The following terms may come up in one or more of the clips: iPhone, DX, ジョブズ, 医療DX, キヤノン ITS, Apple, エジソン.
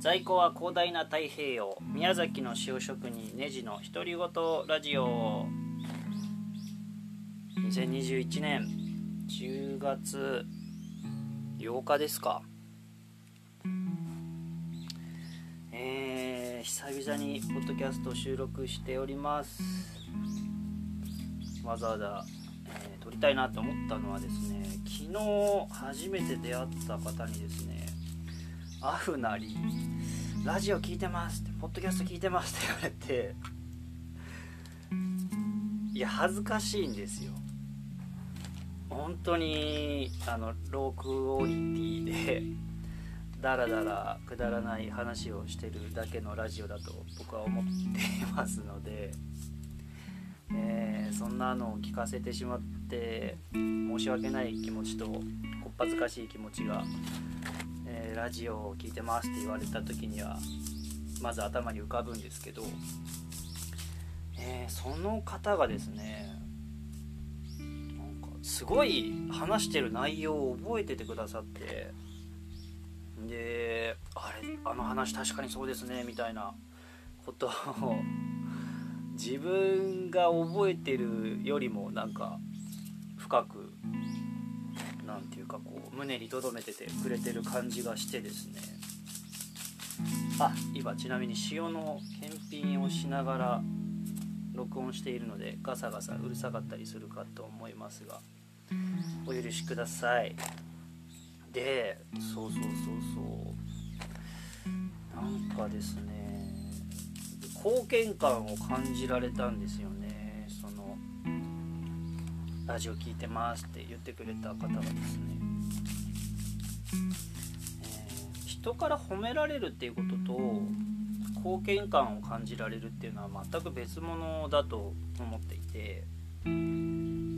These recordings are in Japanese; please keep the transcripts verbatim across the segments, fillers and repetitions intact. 在庫は広大な太平洋、宮崎の塩職人ネジの独り言ラジオ。にせんにじゅういちねんじゅうがつようかですか。えー、久々にポッドキャストを収録しております。わざわざ、えー、撮りたいなと思ったのはですね、昨日初めて出会った方にですね、アフなりラジオ聞いてますって、ポッドキャスト聞いてますって言われて、いや恥ずかしいんですよ。本当にあのロークオリティでだらだらくだらない話をしてるだけのラジオだと僕は思っていますので、えー、そんなのを聞かせてしまって申し訳ない気持ちとこっぱずかしい気持ちが、えー、ラジオを聞いてますって言われた時にはまず頭に浮かぶんですけど、えー、その方がですね、なんかすごい話してる内容を覚えててくださって、で、あれ、あの話確かにそうですねみたいなことを自分が覚えてるよりもなんか深く、なんていうかこう胸に留めててくれてる感じがしてですね。あ、今ちなみに塩の検品をしながら録音しているのでガサガサうるさかったりするかと思いますがお許しください。で、そうそうそうそうなんかですね、貢献感を感じられたんですよね。そのラジオ聞いてますって言ってくれた方がですね、えー、人から褒められるっていうことと貢献感を感じられるっていうのは全く別物だと思っていて、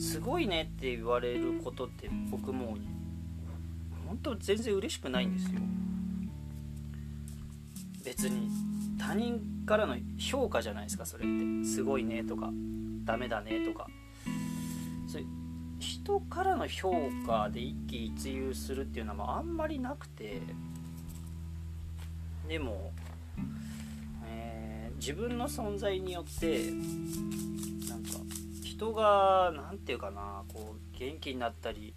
すごいねって言われることって僕も本当全然嬉しくないんですよ。別に他人からの評価じゃないですか、それって。すごいねとかダメだねとか、それ人からの評価で一喜一憂するっていうのはあんまりなくて、でも、えー、自分の存在によってなんか人がなんていうかな、こう元気になったり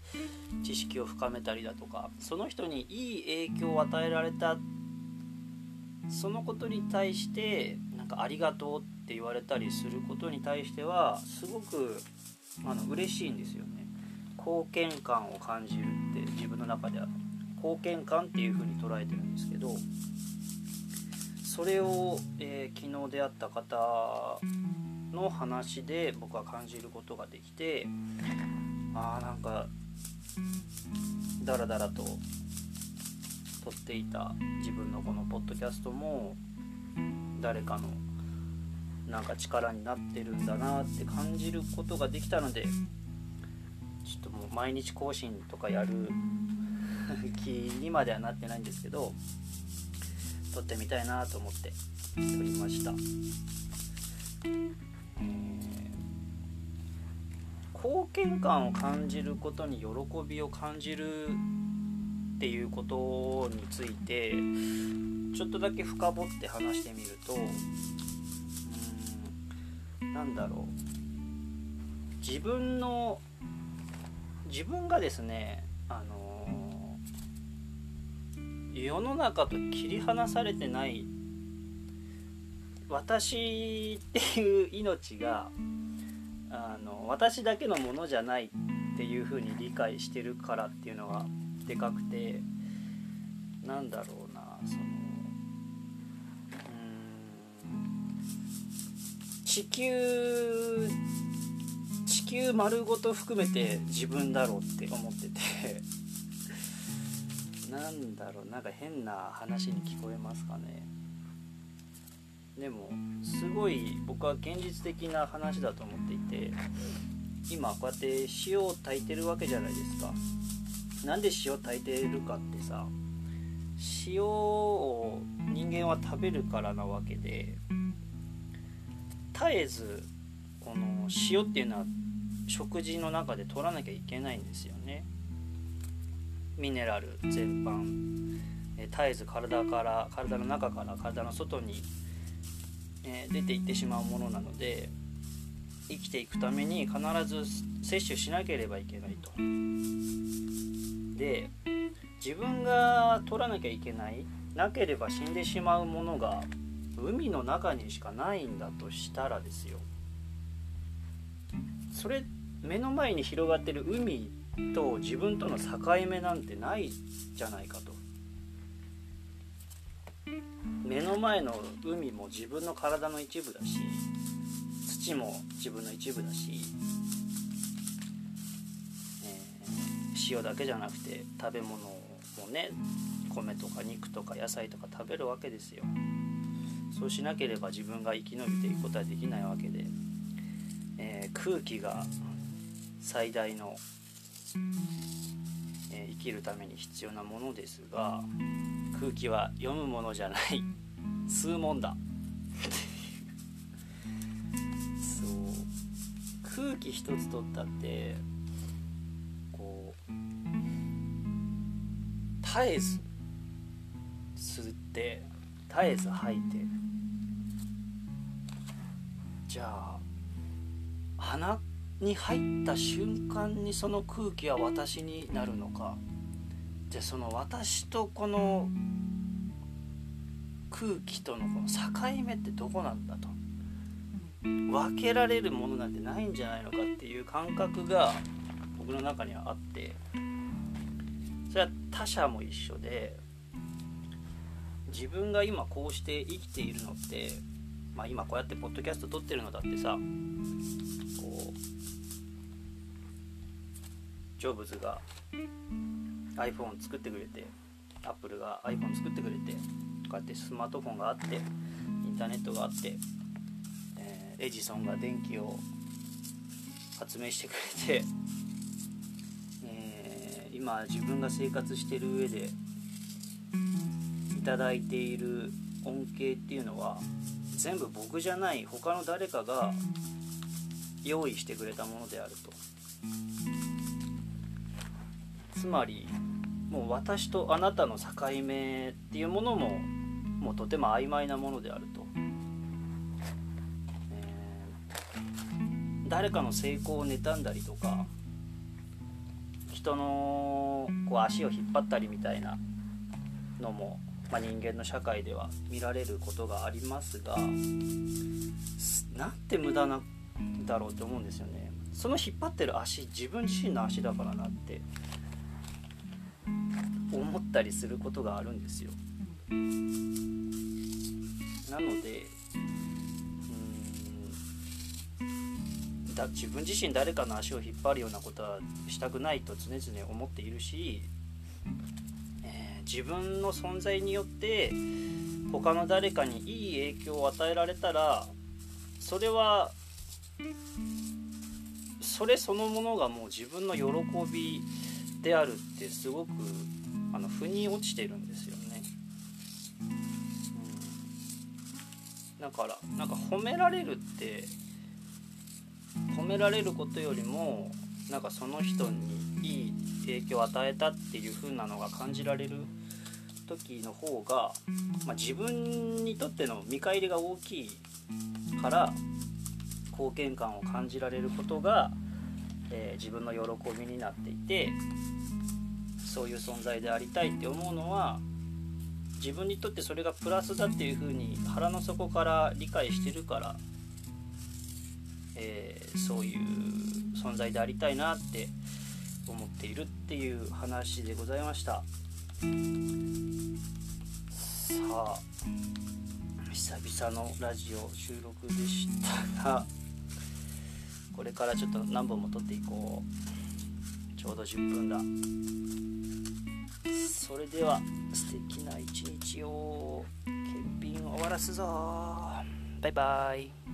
知識を深めたりだとか、その人にいい影響を与えられた、そのことに対してなんかありがとうって言われたりすることに対してはすごくあの嬉しいんですよね。貢献感を感じるって自分の中では貢献感っていう風に捉えてるんですけど、それを、えー、昨日出会った方の話で僕は感じることができて、あーなんかだらだらと撮っていた自分のこのポッドキャストも誰かのなんか力になってるんだなって感じることができたので、ちょっともう毎日更新とかやる気にまではなってないんですけど、撮ってみたいなと思って撮りました。貢献感を感じることに喜びを感じるっていうことについてちょっとだけ深掘って話してみると、うーんなんだろう、自分の自分がですね、あのー、世の中と切り離されてない私っていう命があの私だけのものじゃないっていう風に理解してるからっていうのがでかくて、なんだろうな、そのうーん地球地球丸ごと含めて自分だろうって思っててなんだろう、なんか変な話に聞こえますかね。でもすごい僕は現実的な話だと思っていて、今こうやって塩を焚いてるわけじゃないですか。なんで塩を焚いてるかってさ、塩を人間は食べるからなわけで、絶えずこの塩っていうのは食事の中で取らなきゃいけないんですよね。ミネラル全般、えー、絶えず体から体の中から体の外に、えー、出ていってしまうものなので、生きていくために必ず摂取しなければいけないと。で、自分が取らなきゃいけない、なければ死んでしまうものが海の中にしかないんだとしたらですよ、それ目の前に広がってる海と自分との境目なんてないじゃないかと。目の前の海も自分の体の一部だし、土も自分の一部だし、えー、塩だけじゃなくて食べ物もね、米とか肉とか野菜とか食べるわけですよ。そうしなければ自分が生き延びていくことはできないわけで、えー、空気が最大の、えー、生きるために必要なものですが、空気は読むものじゃない、吸うもんだそう、空気一つ取ったってこう絶えず吸って絶えず吐いて、じゃあ鼻に入った瞬間にその空気は私になるのか、じゃあその私とこの空気とのこの境目ってどこなんだと、分けられるものなんてないんじゃないのかっていう感覚が僕の中にはあって、それは他者も一緒で、自分が今こうして生きているのって、まあ、今こうやってポッドキャスト撮ってるのだってさ、こうジョブズが iPhone 作ってくれて、 Apple が iPhone 作ってくれて、こうやってスマートフォンがあって、インターネットがあって、えー、エジソンが電気を発明してくれて、えー、今自分が生活してる上でいただいている恩恵っていうのは全部僕じゃない他の誰かが用意してくれたものであると。つまりもう私とあなたの境目っていうものももうとても曖昧なものであると、えー、誰かの成功を妬んだりとか、人のこう足を引っ張ったりみたいなのもまあ、人間の社会では見られることがありますが、なんて無駄なんだろうって思うんですよね。その引っ張ってる足、自分自身の足だからなって思ったりすることがあるんですよ。なのでうーんだ自分自身誰かの足を引っ張るようなことはしたくないと常々思っているし、自分の存在によって他の誰かにいい影響を与えられたら、それはそれそのものがもう自分の喜びであるってすごくあの腑に落ちてるんですよね、うん、だからなんか褒められるって褒められることよりもなんかその人にいい影響を与えたっていう風なのが感じられる時の方が、まあ、自分にとっての見返りが大きいから貢献感を感じられることが、えー、自分の喜びになっていて、そういう存在でありたいって思うのは自分にとってそれがプラスだっていう風に腹の底から理解してるから、えー、そういう存在でありたいなって思っているっていう話でございました。さあ久々のラジオ収録でしたが、これからちょっと何本も撮っていこう。ちょうどじゅっぷんだ。それでは素敵な一日を。検品終わらすぞ。バイバイ。